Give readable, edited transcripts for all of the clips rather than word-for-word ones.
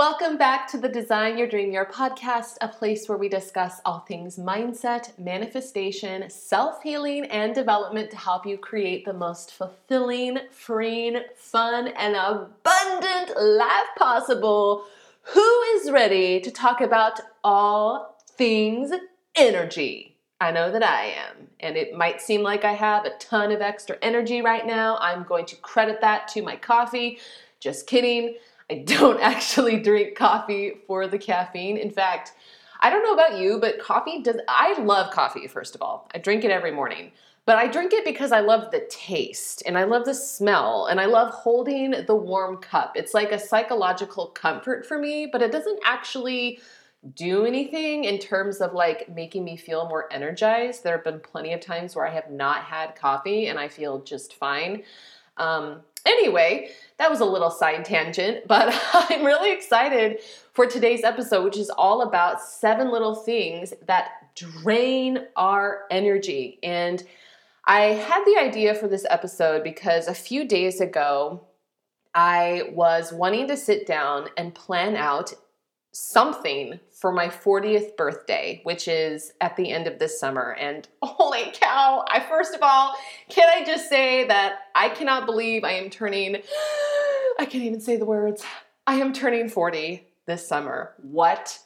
Welcome back to the Design Your Dream Year podcast, a place where we discuss all things mindset, manifestation, self-healing, and development to help you create the most fulfilling, freeing, fun, and abundant life possible. Who is ready to talk about all things energy? I know that I am, and it might seem like I have a ton of extra energy right now. I'm going to credit that to my coffee. Just kidding. I don't actually drink coffee for the caffeine. In fact, I don't know about you, but I love coffee, first of all. I drink it every morning, but I drink it because I love the taste and I love the smell and I love holding the warm cup. It's like a psychological comfort for me, but it doesn't actually do anything in terms of like making me feel more energized. There have been plenty of times where I have not had coffee and I feel just fine. Anyway, that was a little side tangent, but I'm really excited for today's episode, which is all about 7 little things that drain our energy. And I had the idea for this episode because a few days ago, I was wanting to sit down and plan out something for my 40th birthday, which is at the end of this summer. And holy cow, first of all, can I just say that I cannot believe I am turning 40 this summer. What?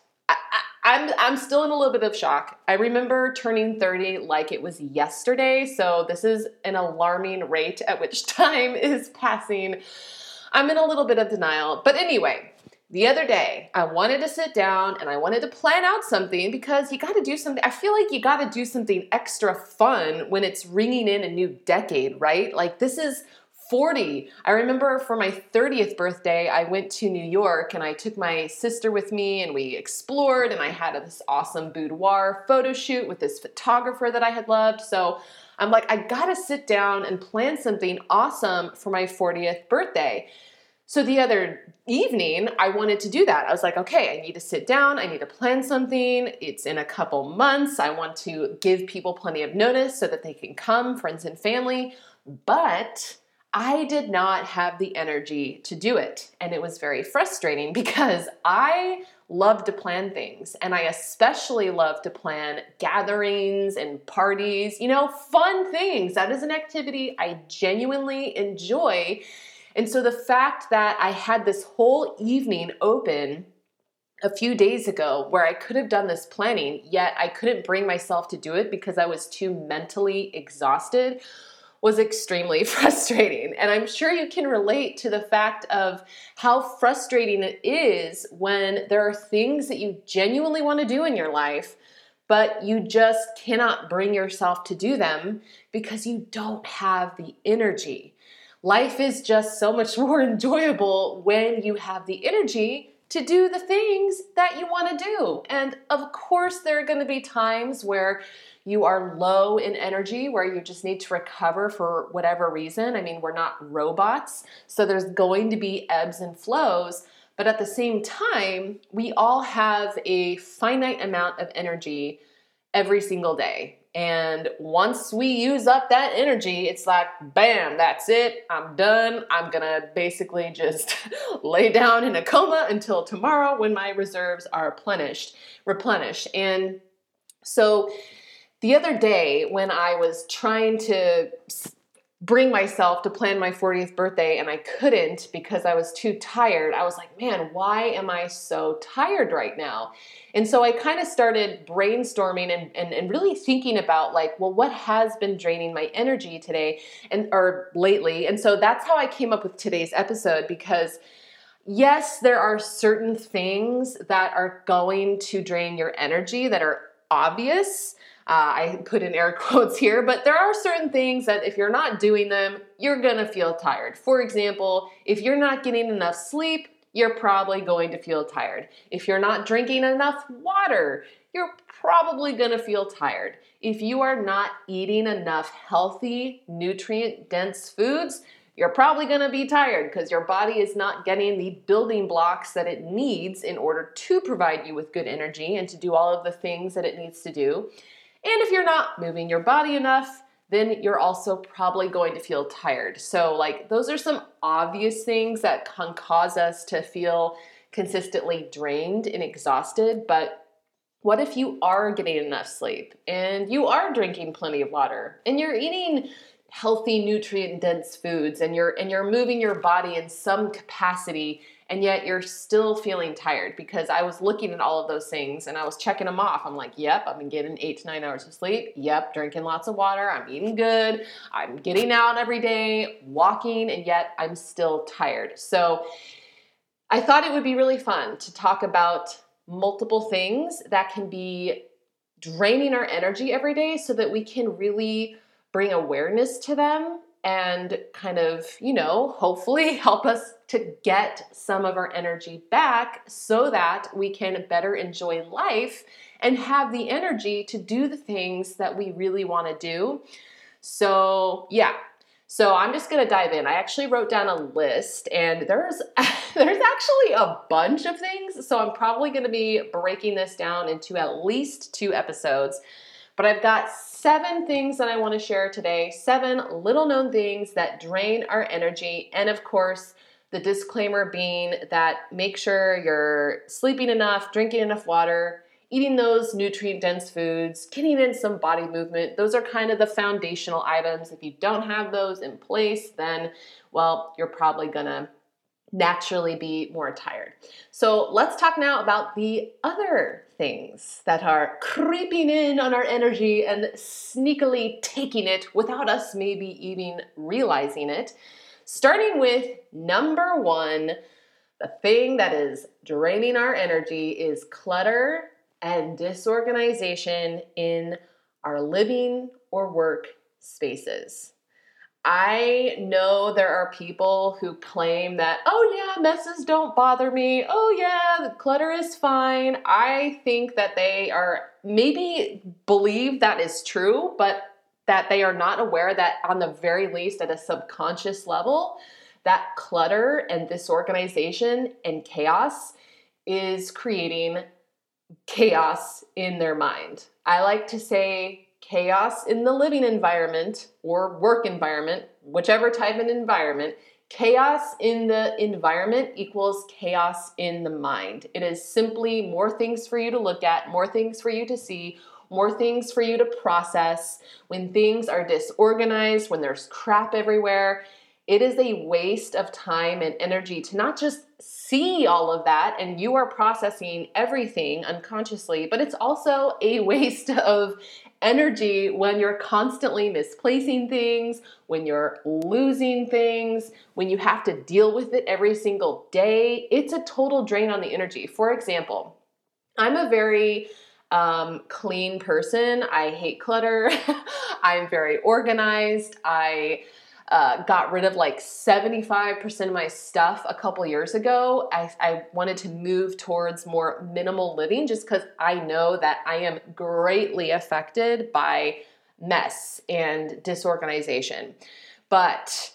I'm still in a little bit of shock. I remember turning 30 like it was yesterday. So this is an alarming rate at which time is passing. I'm in a little bit of denial, but anyway, the other day, I wanted to sit down and I wanted to plan out something because I feel like you got to do something extra fun when it's ringing in a new decade, right? Like this is 40. I remember for my 30th birthday, I went to New York and I took my sister with me and we explored and I had this awesome boudoir photo shoot with this photographer that I had loved. So I'm like, I got to sit down and plan something awesome for my 40th birthday. So the other evening, I wanted to do that. I was like, okay, I need to sit down. I need to plan something. It's in a couple months. I want to give people plenty of notice so that they can come, friends and family. But I did not have the energy to do it. And it was very frustrating because I love to plan things. And I especially love to plan gatherings and parties, fun things. That is an activity I genuinely enjoy. And so the fact that I had this whole evening open a few days ago where I could have done this planning, yet I couldn't bring myself to do it because I was too mentally exhausted was extremely frustrating. And I'm sure you can relate to the fact of how frustrating it is when there are things that you genuinely want to do in your life, but you just cannot bring yourself to do them because you don't have the energy. Life is just so much more enjoyable when you have the energy to do the things that you want to do. And of course, there are going to be times where you are low in energy, where you just need to recover for whatever reason. I mean, we're not robots, so there's going to be ebbs and flows. But at the same time, we all have a finite amount of energy every single day. And once we use up that energy, it's like, bam, that's it. I'm done. I'm going to basically just lay down in a coma until tomorrow when my reserves are replenished. And so the other day when I was trying to bring myself to plan my 40th birthday and I couldn't because I was too tired. I was like, man, why am I so tired right now? And so I kind of started brainstorming and really thinking about like, well, what has been draining my energy today or lately? And so that's how I came up with today's episode because yes, there are certain things that are going to drain your energy that are obvious. I put in air quotes here, but there are certain things that if you're not doing them, you're going to feel tired. For example, if you're not getting enough sleep, you're probably going to feel tired. If you're not drinking enough water, you're probably going to feel tired. If you are not eating enough healthy, nutrient-dense foods, you're probably going to be tired because your body is not getting the building blocks that it needs in order to provide you with good energy and to do all of the things that it needs to do. And if you're not moving your body enough, then you're also probably going to feel tired. So like those are some obvious things that can cause us to feel consistently drained and exhausted, but what if you are getting enough sleep and you are drinking plenty of water and you're eating healthy, nutrient-dense foods and you're moving your body in some capacity and yet you're still feeling tired? Because I was looking at all of those things and I was checking them off. I'm like, yep, I've been getting 8 to 9 hours of sleep. Yep, drinking lots of water. I'm eating good. I'm getting out every day, walking, and yet I'm still tired. So I thought it would be really fun to talk about multiple things that can be draining our energy every day so that we can really bring awareness to them and kind of, hopefully help us to get some of our energy back so that we can better enjoy life and have the energy to do the things that we really want to do. So I'm just going to dive in. I actually wrote down a list, and there's actually a bunch of things, so I'm probably going to be breaking this down into at least 2 episodes. But I've got 7 things that I want to share today, 7 little known things that drain our energy. And of course, the disclaimer being that make sure you're sleeping enough, drinking enough water, eating those nutrient-dense foods, getting in some body movement. Those are kind of the foundational items. If you don't have those in place, then, you're probably going to naturally be more tired. So let's talk now about the other things that are creeping in on our energy and sneakily taking it without us maybe even realizing it. Starting with number 1, the thing that is draining our energy is clutter and disorganization in our living or work spaces. I know there are people who claim that, messes don't bother me. The clutter is fine. I think that they are maybe believe that is true, but that they are not aware that on the very least at a subconscious level, that clutter and disorganization and chaos is creating chaos in their mind. I like to say chaos in the living environment or work environment, whichever type of environment, chaos in the environment equals chaos in the mind. It is simply more things for you to look at, more things for you to see, more things for you to process. When things are disorganized, when there's crap everywhere, it is a waste of time and energy to not just see all of that and you are processing everything unconsciously, but it's also a waste of energy when you're constantly misplacing things, when you're losing things, when you have to deal with it every single day. It's a total drain on the energy. For example, I'm a very clean person. I hate clutter. I'm very organized. I got rid of like 75% of my stuff a couple years ago. I wanted to move towards more minimal living just because I know that I am greatly affected by mess and disorganization. But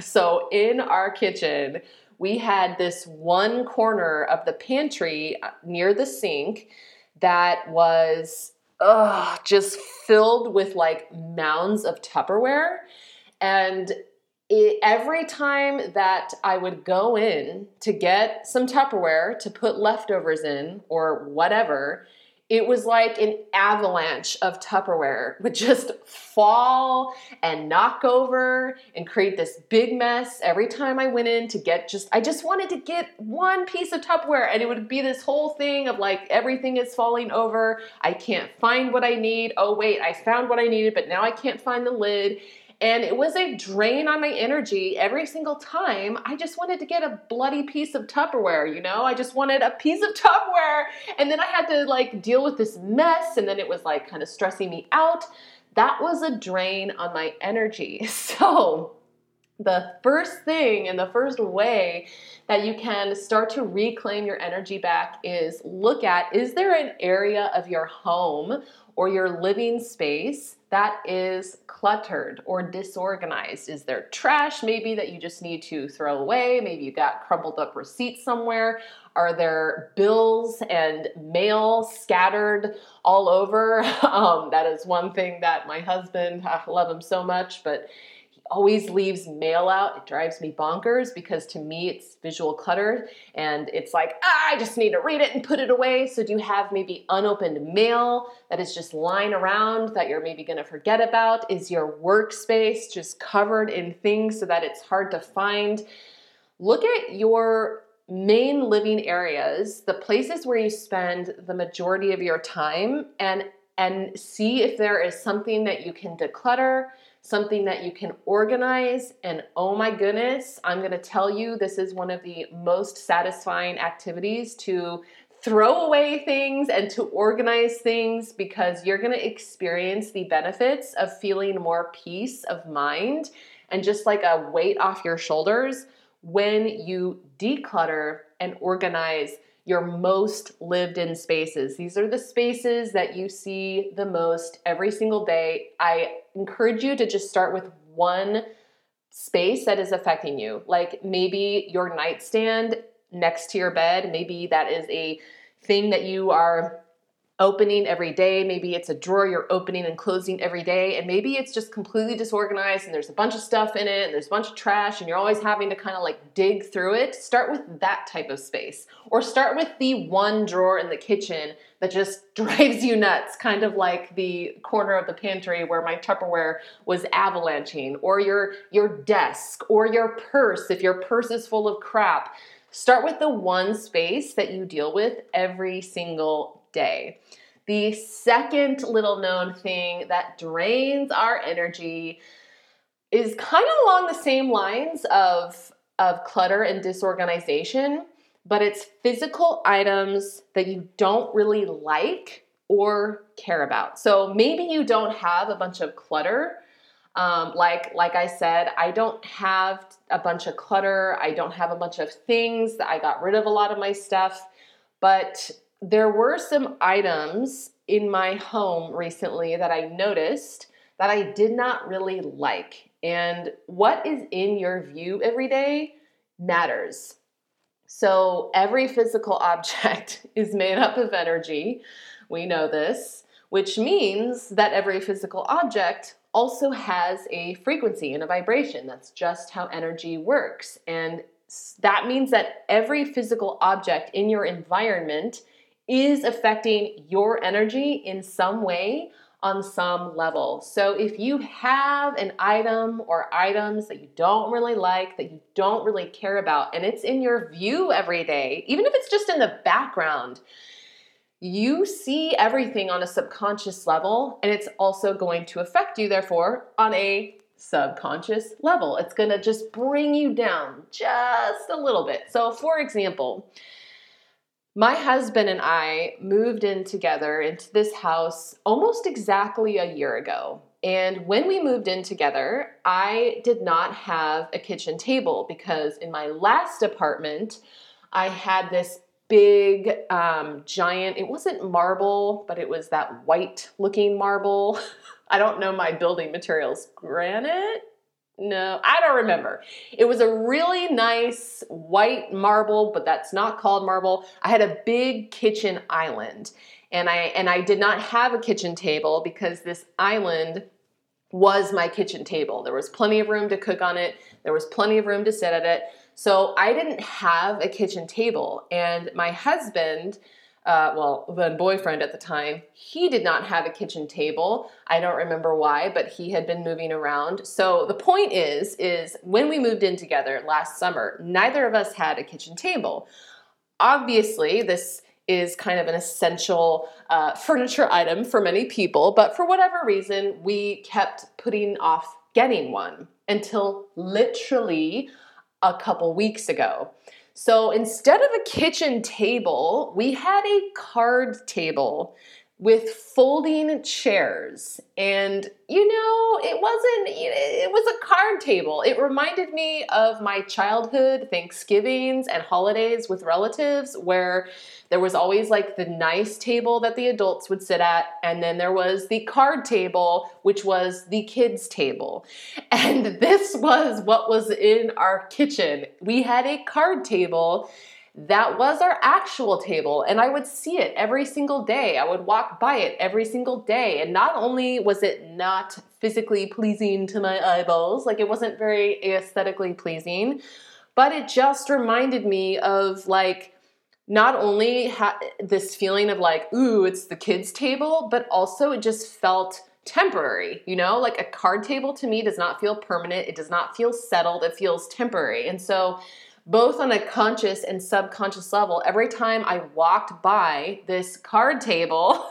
so in our kitchen, we had this one corner of the pantry near the sink that was just filled with like mounds of Tupperware. And every time that I would go in to get some Tupperware to put leftovers in or whatever, it was like an avalanche of Tupperware would just fall and knock over and create this big mess. Every time I went in to get I just wanted to get one piece of Tupperware, and it would be this whole thing of like everything is falling over. I can't find what I need. Oh wait, I found what I needed, but now I can't find the lid. And it was a drain on my energy every single time. I just wanted to get a bloody piece of Tupperware, I just wanted a piece of Tupperware. And then I had to like deal with this mess. And then it was like kind of stressing me out. That was a drain on my energy. So the first thing and the first way that you can start to reclaim your energy back is look at, is there an area of your home or your living space that is cluttered or disorganized? Is there trash maybe that you just need to throw away? Maybe you got crumpled up receipts somewhere. Are there bills and mail scattered all over? That is one thing that my husband, I love him so much, but always leaves mail out. It drives me bonkers because to me it's visual clutter and it's like, I just need to read it and put it away. So do you have maybe unopened mail that is just lying around that you're maybe going to forget about? Is your workspace just covered in things so that it's hard to find? Look at your main living areas, the places where you spend the majority of your time, and see if there is something that you can declutter, something that you can organize. And oh my goodness, I'm going to tell you, this is one of the most satisfying activities, to throw away things and to organize things, because you're going to experience the benefits of feeling more peace of mind and just like a weight off your shoulders when you declutter and organize your most lived in spaces. These are the spaces that you see the most every single day. I encourage you to just start with one space that is affecting you. Like maybe your nightstand next to your bed. Maybe that is a thing that you are opening every day. Maybe it's a drawer you're opening and closing every day. And maybe it's just completely disorganized and there's a bunch of stuff in it and there's a bunch of trash and you're always having to kind of like dig through it. Start with that type of space, or start with the one drawer in the kitchen that just drives you nuts, kind of like the corner of the pantry where my Tupperware was avalanching, or your desk or your purse if your purse is full of crap. Start with the one space that you deal with every single day. The second little known thing that drains our energy is kind of along the same lines of clutter and disorganization, but it's physical items that you don't really like or care about. So maybe you don't have a bunch of clutter. Like I said, I don't have a bunch of clutter. I don't have a bunch of things that I got rid of a lot of my stuff, but there were some items in my home recently that I noticed that I did not really like. And what is in your view every day matters. So every physical object is made up of energy. We know this, which means that every physical object also has a frequency and a vibration. That's just how energy works. And that means that every physical object in your environment is affecting your energy in some way on some level. So if you have an item or items that you don't really like, that you don't really care about, and it's in your view every day, even if it's just in the background, you see everything on a subconscious level, and it's also going to affect you, therefore, on a subconscious level. It's going to just bring you down just a little bit. So for example, my husband and I moved in together into this house almost exactly a year ago. And when we moved in together, I did not have a kitchen table because in my last apartment, I had this big, giant, it wasn't marble, but it was that white looking marble. I don't know my building materials. Granite? No, I don't remember. It was a really nice white marble, but that's not called marble. I had a big kitchen island, and I did not have a kitchen table because this island was my kitchen table. There was plenty of room to cook on it. There was plenty of room to sit at it. So I didn't have a kitchen table, and my husband, then boyfriend at the time, he did not have a kitchen table. I don't remember why, but he had been moving around. So the point is when we moved in together last summer, neither of us had a kitchen table. Obviously, this is kind of an essential furniture item for many people, but for whatever reason, we kept putting off getting one until literally a couple weeks ago. So instead of a kitchen table, we had a card table with folding chairs. And, it was a card table. It reminded me of my childhood Thanksgivings and holidays with relatives where there was always like the nice table that the adults would sit at, and then there was the card table, which was the kids' table. And this was what was in our kitchen. We had a card table that was our actual table, and I would see it every single day. I would walk by it every single day, and not only was it not physically pleasing to my eyeballs. Like, it wasn't very aesthetically pleasing, but it just reminded me of like not only this feeling of like, ooh, it's the kids' table, but also it just felt temporary, you know? Like, a card table to me does not feel permanent. It does not feel settled. It feels temporary. And so both on a conscious and subconscious level, every time I walked by this card table,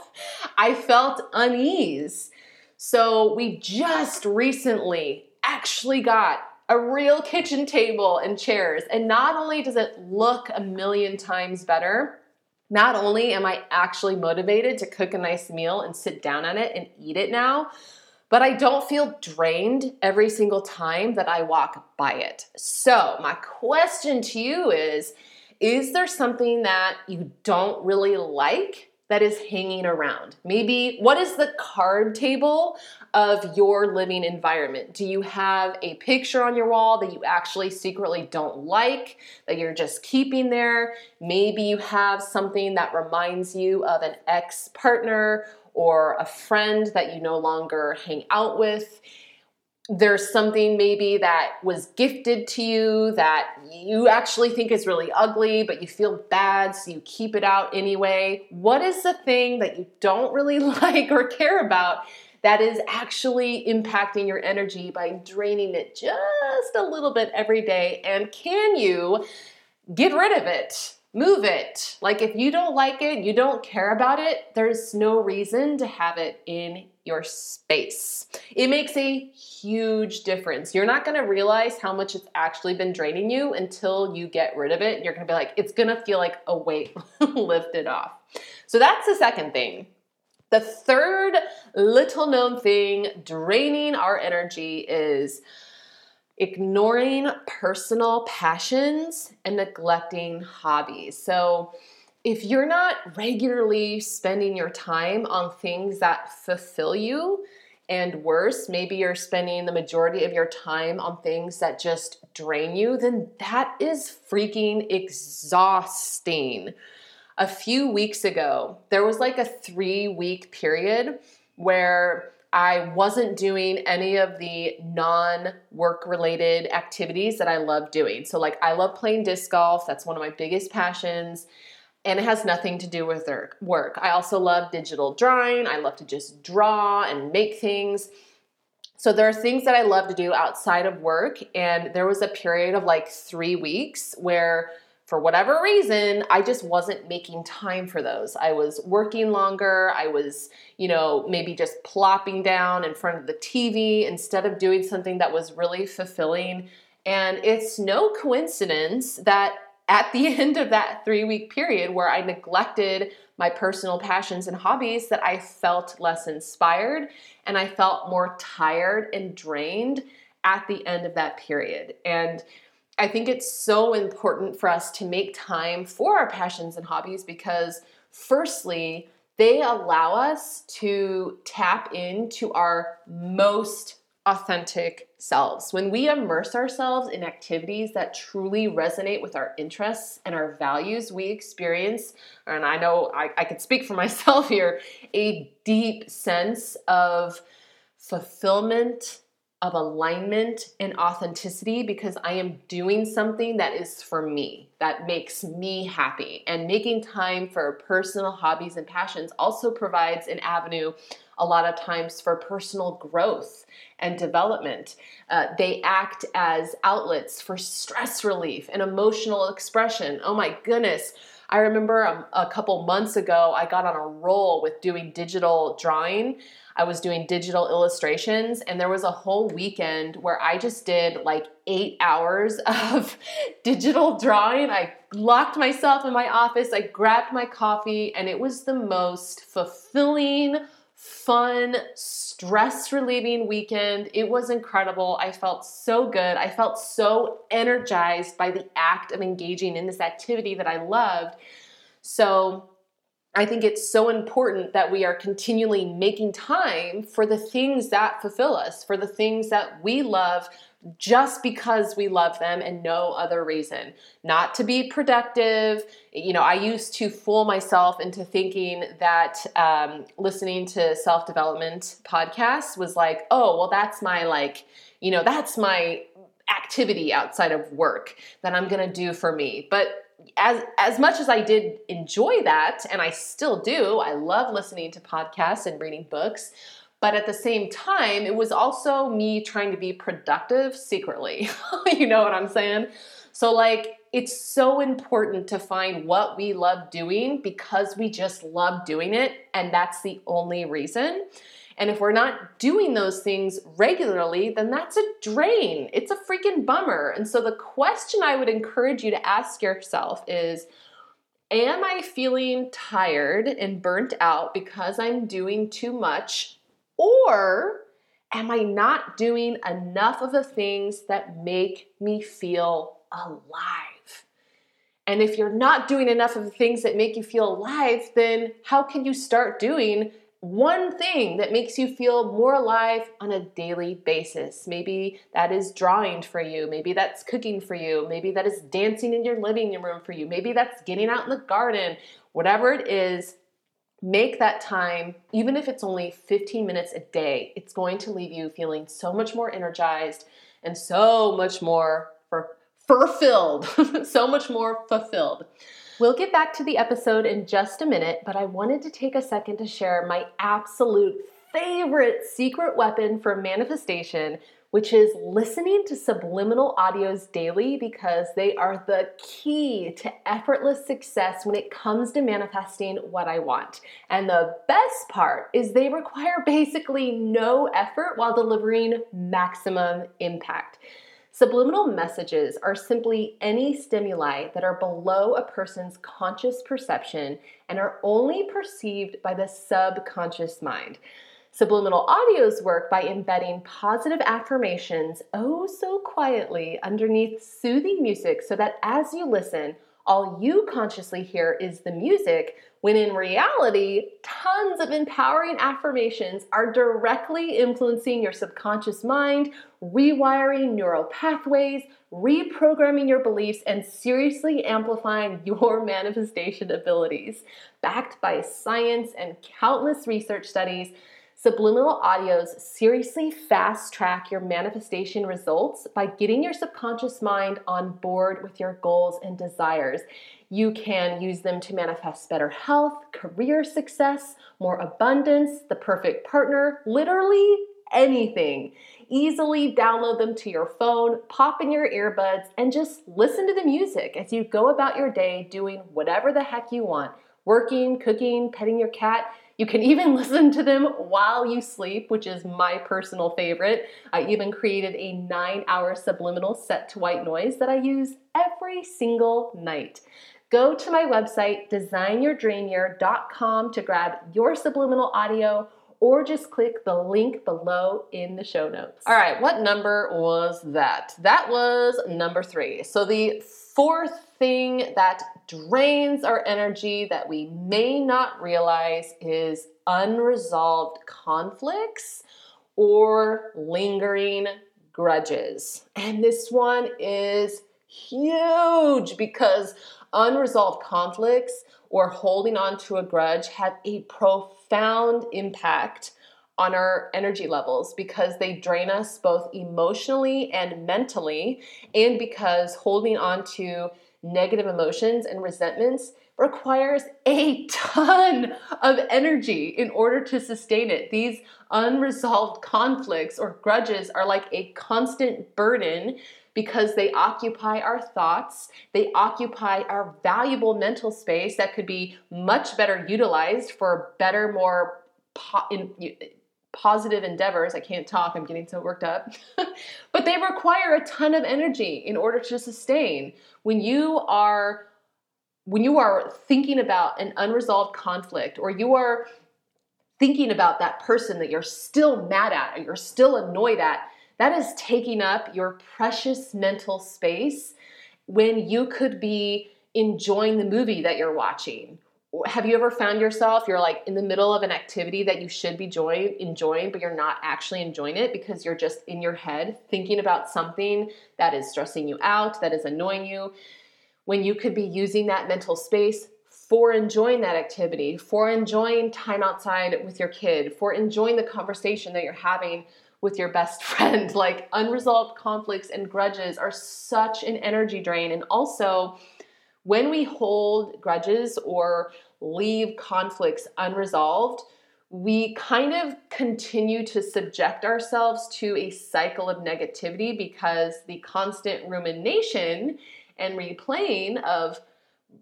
I felt unease. So we just recently actually got a real kitchen table and chairs. And not only does it look a million times better, not only am I actually motivated to cook a nice meal and sit down on it and eat it now, but I don't feel drained every single time that I walk by it. So my question to you is there something that you don't really like that is hanging around? Maybe what is the card table of your living environment? Do you have a picture on your wall that you actually secretly don't like, that you're just keeping there? Maybe you have something that reminds you of an ex-partner or a friend that you no longer hang out with. There's something maybe that was gifted to you that you actually think is really ugly, but you feel bad, so you keep it out anyway. What is the thing that you don't really like or care about that is actually impacting your energy by draining it just a little bit every day? And can you get rid of it? Move it. Like, if you don't like it, you don't care about it, there's no reason to have it in your space. It makes a huge difference. You're not going to realize how much it's actually been draining you until you get rid of it. And you're going to be like, it's going to feel like a weight lifted off. So that's the second thing. The third little known thing draining our energy is ignoring personal passions and neglecting hobbies. So if you're not regularly spending your time on things that fulfill you, and worse, maybe you're spending the majority of your time on things that just drain you, then that is freaking exhausting. A few weeks ago, there was like a 3-week period where I wasn't doing any of the non-work related activities that I love doing. So like, I love playing disc golf. That's one of my biggest passions. And it has nothing to do with work. I also love digital drawing. I love to just draw and make things. So there are things that I love to do outside of work. And there was a period of like 3 weeks where, for whatever reason, I just wasn't making time for those. I was working longer. I was, maybe just plopping down in front of the TV instead of doing something that was really fulfilling. And it's no coincidence that at the end of that 3-week period where I neglected my personal passions and hobbies, that I felt less inspired and I felt more tired and drained at the end of that period. And I think it's so important for us to make time for our passions and hobbies because, firstly, they allow us to tap into our most authentic selves. When we immerse ourselves in activities that truly resonate with our interests and our values, we experience, and I know I could speak for myself here, a deep sense of fulfillment, of alignment, and authenticity, because I am doing something that is for me, that makes me happy. And making time for personal hobbies and passions also provides an avenue a lot of times for personal growth and development. They act as outlets for stress relief and emotional expression. Oh my goodness. I remember a couple months ago, I got on a roll with doing digital drawing. I was doing digital illustrations, and there was a whole weekend where I just did like 8 hours of digital drawing. I locked myself in my office, I grabbed my coffee, and it was the most fulfilling, fun, stress-relieving weekend. It was incredible. I felt so good. I felt so energized by the act of engaging in this activity that I loved. So I think it's so important that we are continually making time for the things that fulfill us, for the things that we love, just because we love them and no other reason. Not to be productive. You know, I used to fool myself into thinking that listening to self-development podcasts was like, oh, well, that's my that's my activity outside of work that I'm going to do for me. But as much as I did enjoy that, and I still do, I love listening to podcasts and reading books. But at the same time, it was also me trying to be productive secretly. You know what I'm saying? So it's so important to find what we love doing because we just love doing it. And that's the only reason. And if we're not doing those things regularly, then that's a drain. It's a freaking bummer. And so the question I would encourage you to ask yourself is, am I feeling tired and burnt out because I'm doing too much? Or am I not doing enough of the things that make me feel alive? And if you're not doing enough of the things that make you feel alive, then how can you start doing one thing that makes you feel more alive on a daily basis? Maybe that is drawing for you. Maybe that's cooking for you. Maybe that is dancing in your living room for you. Maybe that's getting out in the garden. Whatever it is, make that time, even if it's only 15 minutes a day. It's going to leave you feeling so much more energized and so much more fulfilled. So much more fulfilled. We'll get back to the episode in just a minute, but I wanted to take a second to share my absolute favorite secret weapon for manifestation, which is listening to subliminal audios daily because they are the key to effortless success when it comes to manifesting what I want. And the best part is they require basically no effort while delivering maximum impact. Subliminal messages are simply any stimuli that are below a person's conscious perception and are only perceived by the subconscious mind. Subliminal audios work by embedding positive affirmations oh so quietly underneath soothing music so that as you listen, all you consciously hear is the music, when in reality, tons of empowering affirmations are directly influencing your subconscious mind, rewiring neural pathways, reprogramming your beliefs, and seriously amplifying your manifestation abilities. Backed by science and countless research studies, subliminal audios seriously fast-track your manifestation results by getting your subconscious mind on board with your goals and desires. You can use them to manifest better health, career success, more abundance, the perfect partner, literally anything. Easily download them to your phone, pop in your earbuds, and just listen to the music as you go about your day doing whatever the heck you want. Working, cooking, petting your cat. You can even listen to them while you sleep, which is my personal favorite. I even created a 9-hour subliminal set to white noise that I use every single night. Go to my website, designyourdreamyear.com, to grab your subliminal audio, or just click the link below in the show notes. All right, what number was that? That was number 3. So the fourth thing that drains our energy that we may not realize is unresolved conflicts or lingering grudges. And this one is huge because unresolved conflicts or holding on to a grudge have a profound impact on our energy levels because they drain us both emotionally and mentally, and because holding on to negative emotions and resentments requires a ton of energy in order to sustain it. These unresolved conflicts or grudges are like a constant burden because they occupy our thoughts, they occupy our valuable mental space that could be much better utilized for better, more positive endeavors. I can't talk, I'm getting so worked up. But they require a ton of energy in order to sustain. When you are thinking about an unresolved conflict, or you are thinking about that person that you're still mad at or you're still annoyed at, that is taking up your precious mental space when you could be enjoying the movie that you're watching, Have you ever found yourself, you're like in the middle of an activity that you should be enjoying, but you're not actually enjoying it because you're just in your head thinking about something that is stressing you out, that is annoying you, when you could be using that mental space for enjoying that activity, for enjoying time outside with your kid, for enjoying the conversation that you're having with your best friend. Like, unresolved conflicts and grudges are such an energy drain. And also, when we hold grudges or leave conflicts unresolved, we kind of continue to subject ourselves to a cycle of negativity, because the constant rumination and replaying of,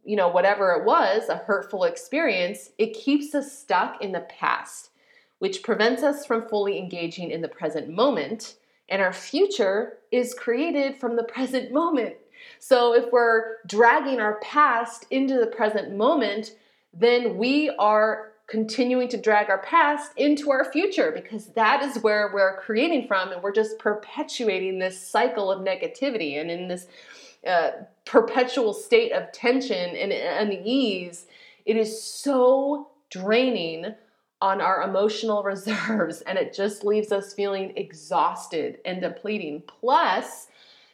you know, whatever it was, a hurtful experience, it keeps us stuck in the past, which prevents us from fully engaging in the present moment. And our future is created from the present moment. So if we're dragging our past into the present moment, then we are continuing to drag our past into our future, because that is where we're creating from, and we're just perpetuating this cycle of negativity and in this perpetual state of tension and unease. It is so draining on our emotional reserves, and it just leaves us feeling exhausted and depleting. Plus,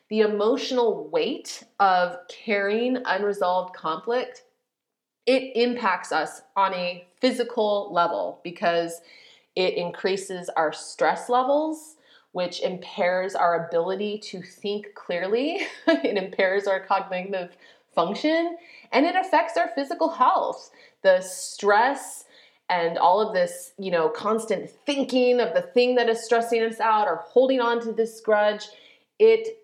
the emotional weight of carrying unresolved conflict, it impacts us on a physical level because it increases our stress levels, which impairs our ability to think clearly. It impairs our cognitive function, and it affects our physical health. The stress and all of this, you know, constant thinking of the thing that is stressing us out or holding on to this grudge, it,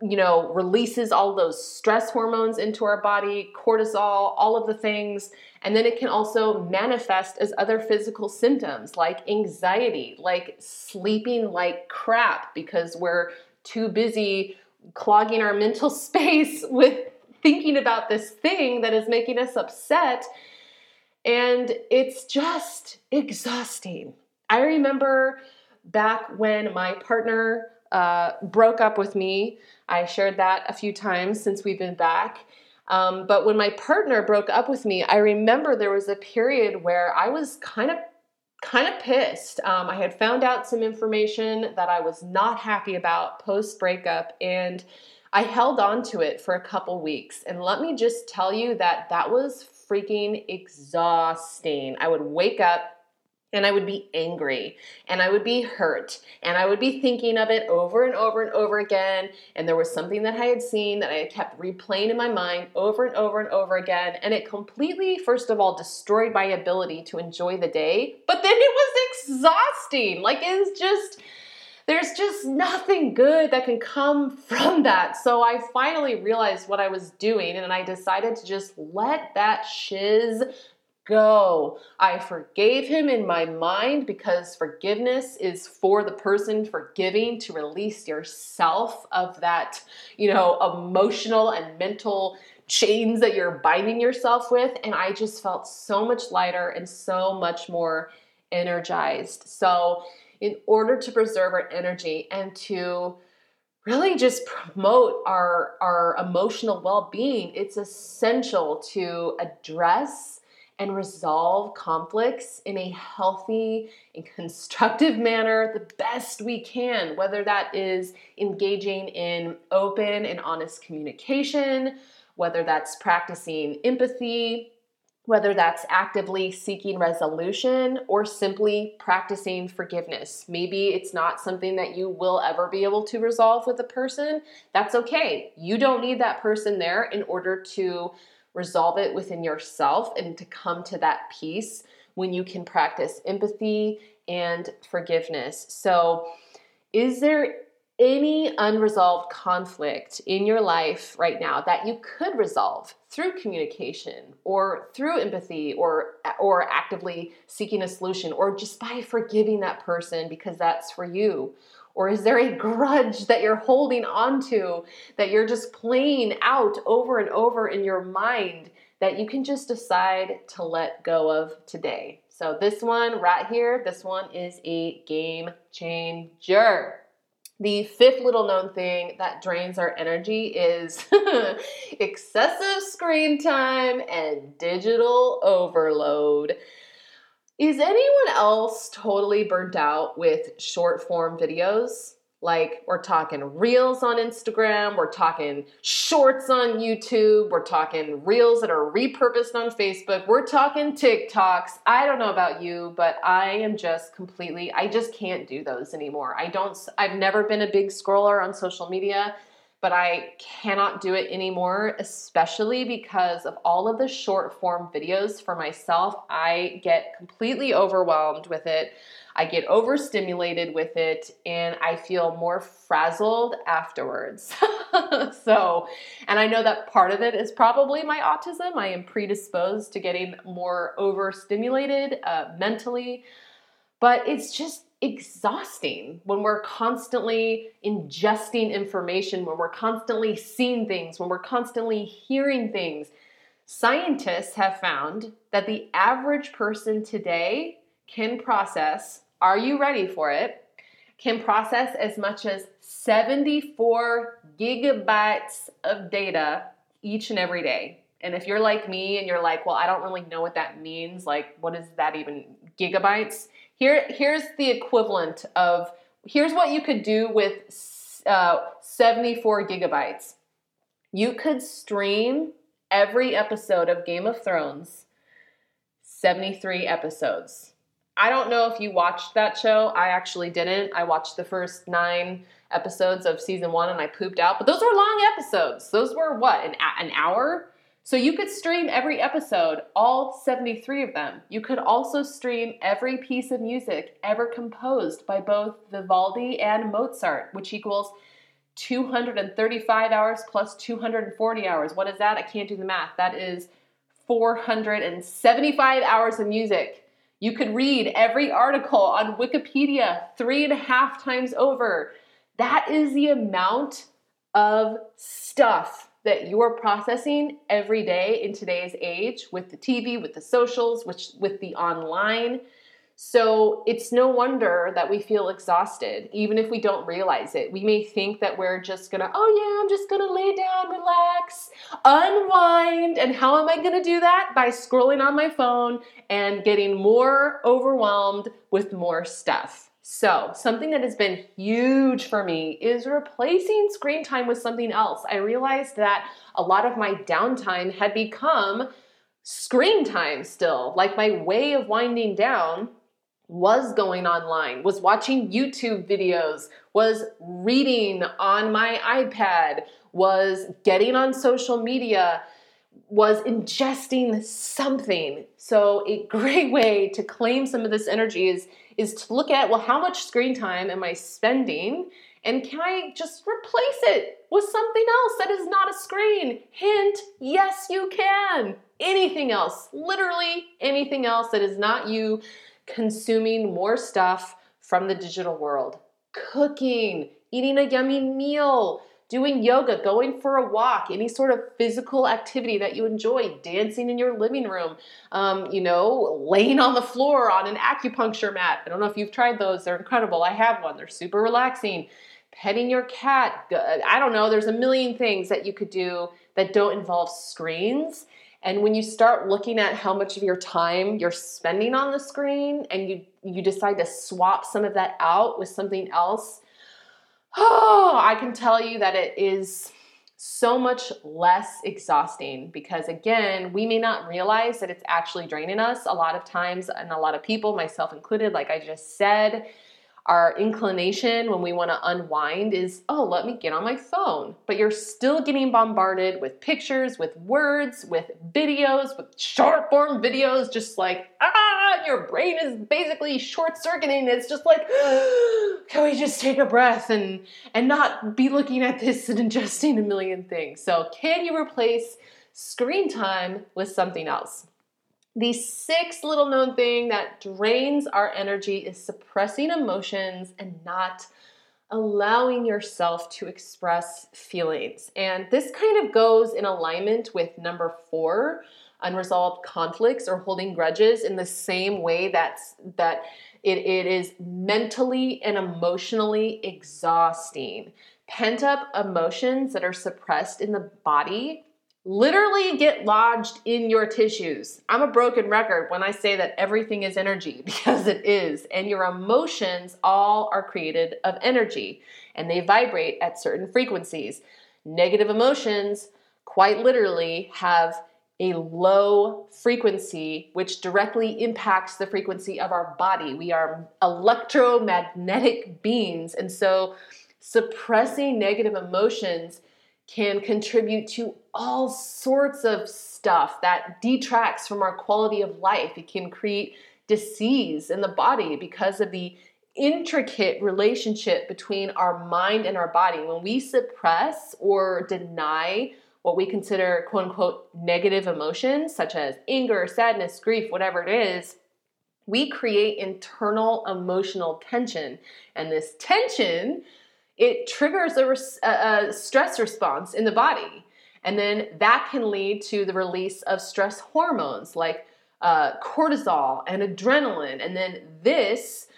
you know, releases all those stress hormones into our body, cortisol, all of the things. And then it can also manifest as other physical symptoms like anxiety, like sleeping like crap because we're too busy clogging our mental space with thinking about this thing that is making us upset. And it's just exhausting. I remember back when my partner broke up with me. I shared that a few times since we've been back. But when my partner broke up with me, I remember there was a period where I was kind of pissed. I had found out some information that I was not happy about post breakup, and I held on to it for a couple weeks. And let me just tell you that that was freaking exhausting. I would wake up and I would be angry and I would be hurt and I would be thinking of it over and over and over again. And there was something that I had seen that I had kept replaying in my mind over and over and over again. And it completely, first of all, destroyed my ability to enjoy the day. But then it was exhausting. Like, it's just, there's just nothing good that can come from that. So I finally realized what I was doing, and I decided to just let that shiz go. I forgave him in my mind, because forgiveness is for the person forgiving to release yourself of that, you know, emotional and mental chains that you're binding yourself with. And I just felt so much lighter and so much more energized. So in order to preserve our energy and to really just promote our emotional well-being, it's essential to address and resolve conflicts in a healthy and constructive manner the best we can, whether that is engaging in open and honest communication, whether that's practicing empathy, whether that's actively seeking resolution, or simply practicing forgiveness. Maybe it's not something that you will ever be able to resolve with a person. That's okay. You don't need that person there in order to resolve it within yourself and to come to that peace when you can practice empathy and forgiveness. So, is there any unresolved conflict in your life right now that you could resolve through communication or through empathy or actively seeking a solution or just by forgiving that person because that's for you? Or is there a grudge that you're holding onto that you're just playing out over and over in your mind that you can just decide to let go of today? So this one right here, this one is a game changer. The fifth little known thing that drains our energy is excessive screen time and digital overload. Is anyone else totally burnt out with short form videos? Like, we're talking reels on Instagram, we're talking shorts on YouTube, we're talking reels that are repurposed on Facebook, we're talking TikToks. I don't know about you, but I am just completely, I just can't do those anymore. I've never been a big scroller on social media, but I cannot do it anymore, especially because of all of the short form videos for myself. I get completely overwhelmed with it. I get overstimulated with it, and I feel more frazzled afterwards. So, and I know that part of it is probably my autism. I am predisposed to getting more overstimulated mentally, but it's just exhausting when we're constantly ingesting information, when we're constantly seeing things, when we're constantly hearing things. Scientists have found that the average person today can process, are you ready for it, can process as much as 74 gigabytes of data each and every day. And if you're like me and you're like, well, I don't really know what that means, like, what is that even, gigabytes? Here's the equivalent of, here's what you could do with 74 gigabytes. You could stream every episode of Game of Thrones, 73 episodes. I don't know if you watched that show. I actually didn't. I watched the first 9 episodes of season 1 and I pooped out. But those were long episodes. Those were what, an hour? So you could stream every episode, all 73 of them. You could also stream every piece of music ever composed by both Vivaldi and Mozart, which equals 235 hours plus 240 hours. What is that? I can't do the math. That is 475 hours of music. You could read every article on Wikipedia 3.5 times over. That is the amount of stuff that you are processing every day in today's age with the TV, with the socials, with the online. So it's no wonder that we feel exhausted, even if we don't realize it. We may think that we're just gonna, I'm just gonna lay down, relax, unwind. And how am I gonna do that? By scrolling on my phone and getting more overwhelmed with more stuff. So something that has been huge for me is replacing screen time with something else. I realized that a lot of my downtime had become screen time still. Like, my way of winding down was going online, was watching YouTube videos, was reading on my iPad, was getting on social media, was ingesting something. So a great way to claim some of this energy is to look at, well, how much screen time am I spending? And can I just replace it with something else that is not a screen? Hint, yes, you can. Anything else, literally anything else that is not you consuming more stuff from the digital world. Cooking, eating a yummy meal, doing yoga, going for a walk, any sort of physical activity that you enjoy, dancing in your living room, laying on the floor on an acupuncture mat. I don't know if you've tried those. They're incredible. I have one. They're super relaxing. Petting your cat. I don't know. There's a million things that you could do that don't involve screens. And when you start looking at how much of your time you're spending on the screen and you decide to swap some of that out with something else, I can tell you that it is so much less exhausting because, again, we may not realize that it's actually draining us a lot of times, and a lot of people, myself included, like I just said, our inclination when we want to unwind is, let me get on my phone. But you're still getting bombarded with pictures, with words, with videos, with short form videos, just like, your brain is basically short circuiting. It's just like, can we just take a breath and not be looking at this and ingesting a million things? So can you replace screen time with something else? The 6th little known thing that drains our energy is suppressing emotions and not allowing yourself to express feelings. And this kind of goes in alignment with number 4, unresolved conflicts or holding grudges, in the same way that It is mentally and emotionally exhausting. Pent-up emotions that are suppressed in the body literally get lodged in your tissues. I'm a broken record when I say that everything is energy, because it is. And your emotions all are created of energy, and they vibrate at certain frequencies. Negative emotions quite literally have a low frequency, which directly impacts the frequency of our body. We are electromagnetic beings, and so suppressing negative emotions can contribute to all sorts of stuff that detracts from our quality of life. It can create disease in the body because of the intricate relationship between our mind and our body. When we suppress or deny what we consider quote unquote negative emotions, such as anger, sadness, grief, whatever it is, we create internal emotional tension. And this tension, it triggers a stress response in the body. And then that can lead to the release of stress hormones like cortisol and adrenaline. And then this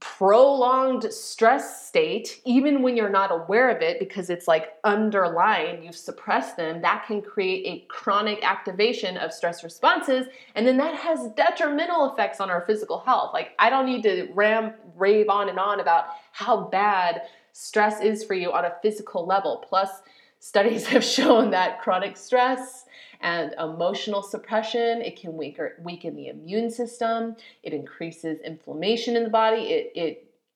prolonged stress state, even when you're not aware of it, because it's like underlying, you've suppressed them, that can create a chronic activation of stress responses. And then that has detrimental effects on our physical health. Like, I don't need to rave on and on about how bad stress is for you on a physical level. Plus, studies have shown that chronic stress and emotional suppression, it can weaken the immune system. It increases inflammation in the body.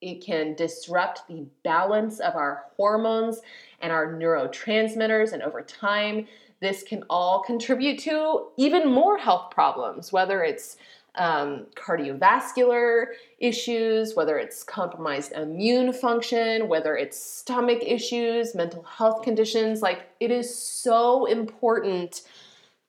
It can disrupt the balance of our hormones and our neurotransmitters. And over time, this can all contribute to even more health problems, whether it's cardiovascular issues, whether it's compromised immune function, whether it's stomach issues, mental health conditions. Like, it is so important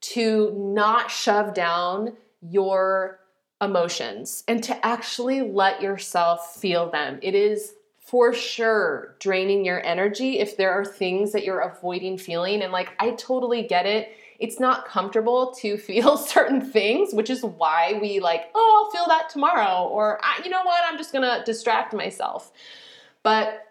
to not shove down your emotions and to actually let yourself feel them. It is for sure draining your energy if there are things that you're avoiding feeling. And like, I totally get it. It's not comfortable to feel certain things, which is why we I'll feel that tomorrow, or you know what, I'm just going to distract myself. But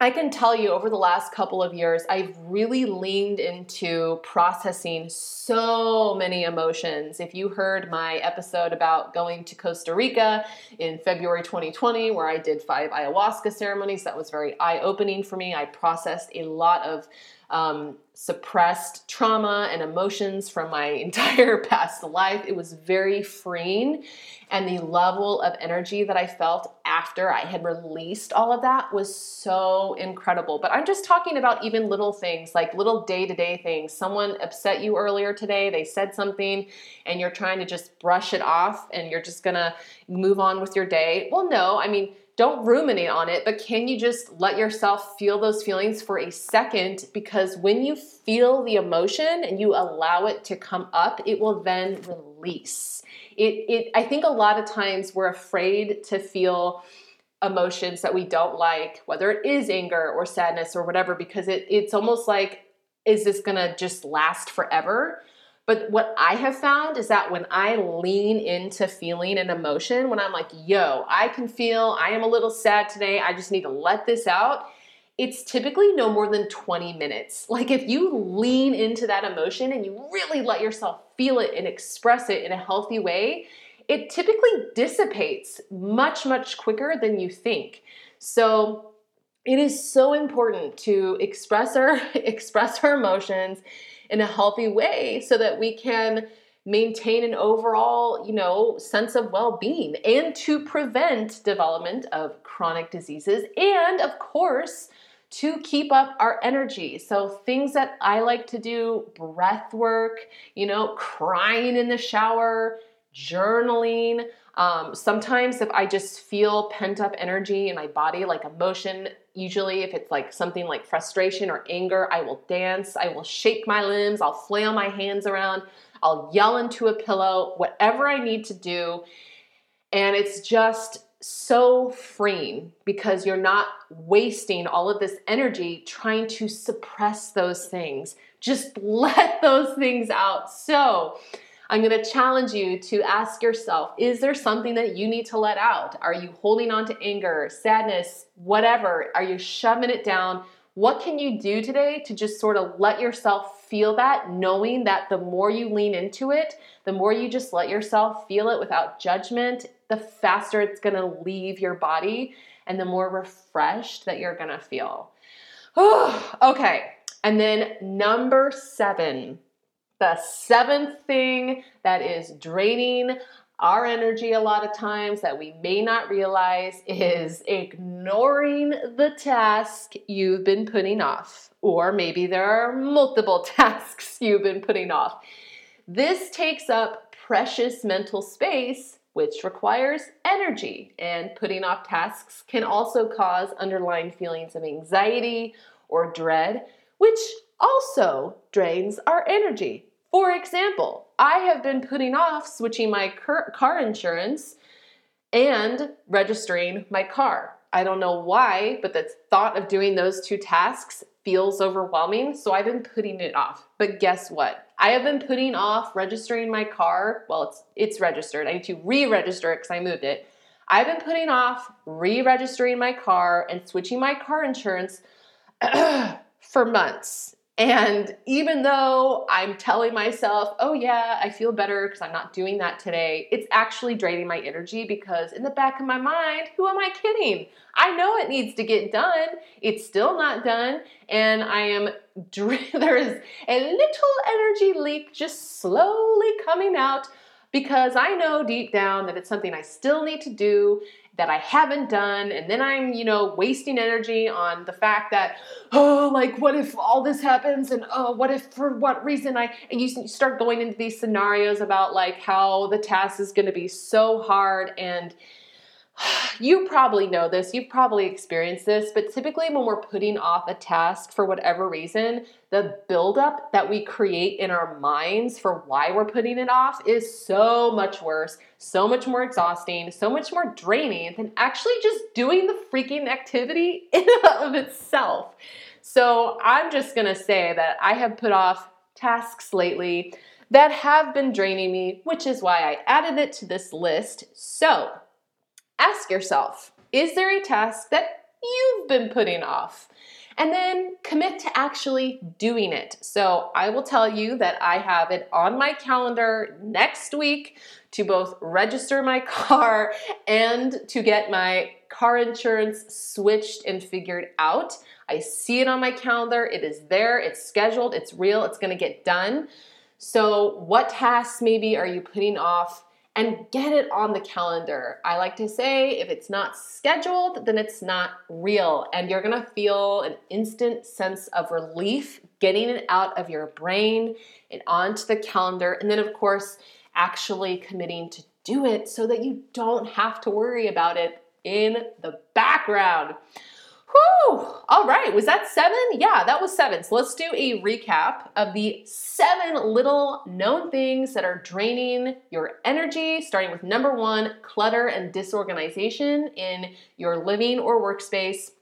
I can tell you, over the last couple of years, I've really leaned into processing so many emotions. If you heard my episode about going to Costa Rica in February 2020, where I did 5 ayahuasca ceremonies, that was very eye-opening for me. I processed a lot of suppressed trauma and emotions from my entire past life. It was very freeing, and the level of energy that I felt after I had released all of that was so incredible. But I'm just talking about even little things, like little day-to-day things. Someone upset you earlier today, they said something, and you're trying to just brush it off and you're just gonna move on with your day. Well, no, I mean, don't ruminate on it, but can you just let yourself feel those feelings for a second? Because when you feel the emotion and you allow it to come up, it will then release. I think a lot of times we're afraid to feel emotions that we don't like, whether it is anger or sadness or whatever, because it's almost like, is this gonna just last forever? But what I have found is that when I lean into feeling an emotion, when I'm like, yo, I can feel, I am a little sad today, I just need to let this out, it's typically no more than 20 minutes. Like, if you lean into that emotion and you really let yourself feel it and express it in a healthy way, it typically dissipates much, much quicker than you think. So it is so important to express our emotions in a healthy way so that we can maintain an overall, sense of well-being, and to prevent development of chronic diseases, and of course, to keep up our energy. So things that I like to do, breath work, crying in the shower, journaling. Sometimes if I just feel pent up energy in my body, like emotion, usually if it's like something like frustration or anger, I will dance, I will shake my limbs, I'll flail my hands around, I'll yell into a pillow, whatever I need to do. And it's just so freeing because you're not wasting all of this energy trying to suppress those things. Just let those things out. So I'm going to challenge you to ask yourself, is there something that you need to let out? Are you holding on to anger, sadness, whatever? Are you shoving it down? What can you do today to just sort of let yourself feel that, knowing that the more you lean into it, the more you just let yourself feel it without judgment, the faster it's going to leave your body and the more refreshed that you're going to feel. Okay. And then number 7, the 7th thing that is draining our energy a lot of times that we may not realize is ignoring the task you've been putting off, or maybe there are multiple tasks you've been putting off. This takes up precious mental space, which requires energy, and putting off tasks can also cause underlying feelings of anxiety or dread, which also drains our energy. For example, I have been putting off switching my car insurance and registering my car. I don't know why, but the thought of doing those two tasks feels overwhelming, so I've been putting it off. But guess what? I have been putting off registering my car. Well, it's registered. I need to re-register it because I moved it. I've been putting off re-registering my car and switching my car insurance for months. And even though I'm telling myself, oh yeah, I feel better because I'm not doing that today, it's actually draining my energy because in the back of my mind, who am I kidding? I know it needs to get done. It's still not done. And I am, there is a little energy leak just slowly coming out because I know deep down that it's something I still need to do that I haven't done, and then I'm, wasting energy on the fact that, what if all this happens, and what if, for what reason and you start going into these scenarios about, how the task is going to be so hard, and you probably know this, you've probably experienced this, but typically when we're putting off a task for whatever reason, the buildup that we create in our minds for why we're putting it off is so much worse, so much more exhausting, so much more draining than actually just doing the freaking activity in and of itself. So I'm just going to say that I have put off tasks lately that have been draining me, which is why I added it to this list. So ask yourself, is there a task that you've been putting off? And then commit to actually doing it. So I will tell you that I have it on my calendar next week to both register my car and to get my car insurance switched and figured out. I see it on my calendar. It is there. It's scheduled. It's real. It's going to get done. So what tasks maybe are you putting off? And get it on the calendar. I like to say, if it's not scheduled, then it's not real. And you're gonna feel an instant sense of relief getting it out of your brain and onto the calendar. And then, of course, actually committing to do it so that you don't have to worry about it in the background. Whew! All right, was that 7? Yeah, that was 7. So let's do a recap of the 7 little known things that are draining your energy, starting with number 1, clutter and disorganization in your living or workspace.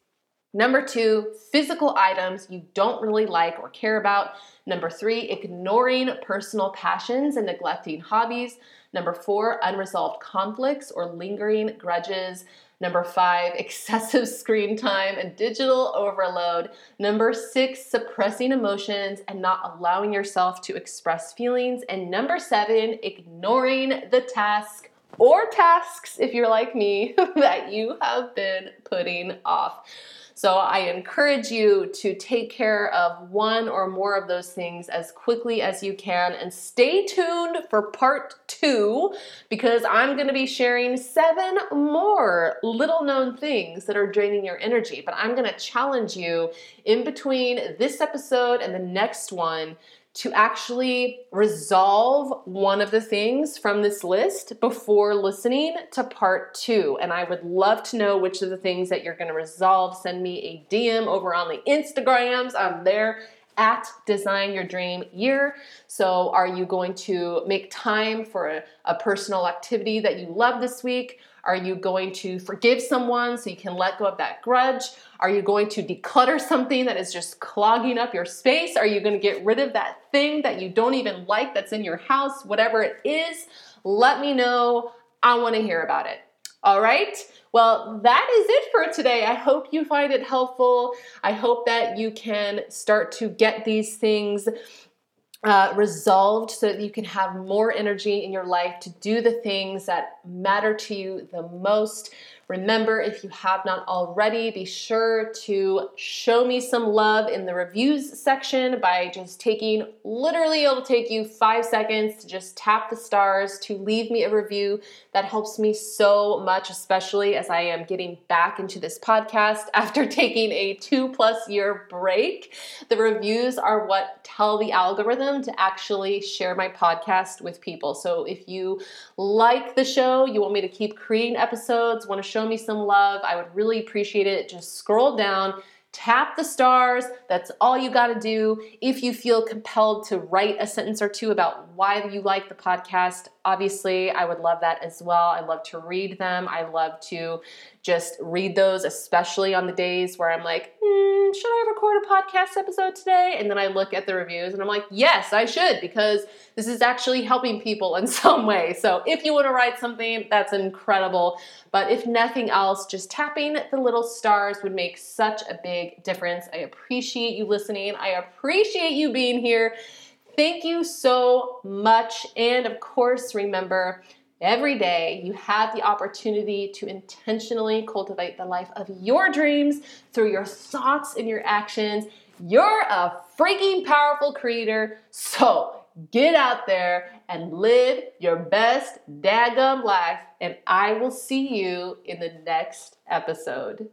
Number 2, physical items you don't really like or care about. Number 3, ignoring personal passions and neglecting hobbies. Number 4, unresolved conflicts or lingering grudges. Number 5, excessive screen time and digital overload. Number 6, suppressing emotions and not allowing yourself to express feelings. And number 7, ignoring the task or tasks, if you're like me, that you have been putting off. So I encourage you to take care of one or more of those things as quickly as you can, and stay tuned for part 2 because I'm going to be sharing 7 more little known things that are draining your energy. But I'm going to challenge you in between this episode and the next one to actually resolve one of the things from this list before listening to part 2. And I would love to know which of the things that you're going to resolve. Send me a DM over on the Instagrams. I'm there at Design Your Dream Year. So are you going to make time for a personal activity that you love this week? Are you going to forgive someone so you can let go of that grudge? Are you going to declutter something that is just clogging up your space? Are you going to get rid of that thing that you don't even like that's in your house? Whatever it is, let me know. I want to hear about it. All right. Well, that is it for today. I hope you find it helpful. I hope that you can start to get these things resolved so that you can have more energy in your life to do the things that matter to you the most. Remember, if you have not already, be sure to show me some love in the reviews section by just taking, literally it'll take you 5 seconds to just tap the stars to leave me a review. That helps me so much, especially as I am getting back into this podcast after taking a 2+ year break. The reviews are what tell the algorithm to actually share my podcast with people. So if you like the show, you want me to keep creating episodes, want to show me some love, I would really appreciate it. Just scroll down, tap the stars. That's all you got to do. If you feel compelled to write a sentence or two about why you like the podcast, obviously, I would love that as well. I love to read them. I love to just read those, especially on the days where I'm like, should I record a podcast episode today? And then I look at the reviews and I'm like, yes, I should, because this is actually helping people in some way. So if you want to write something, that's incredible. But if nothing else, just tapping the little stars would make such a big difference. I appreciate you listening. I appreciate you being here. Thank you so much. And of course, remember, every day you have the opportunity to intentionally cultivate the life of your dreams through your thoughts and your actions. You're a freaking powerful creator. So get out there and live your best daggum life. And I will see you in the next episode.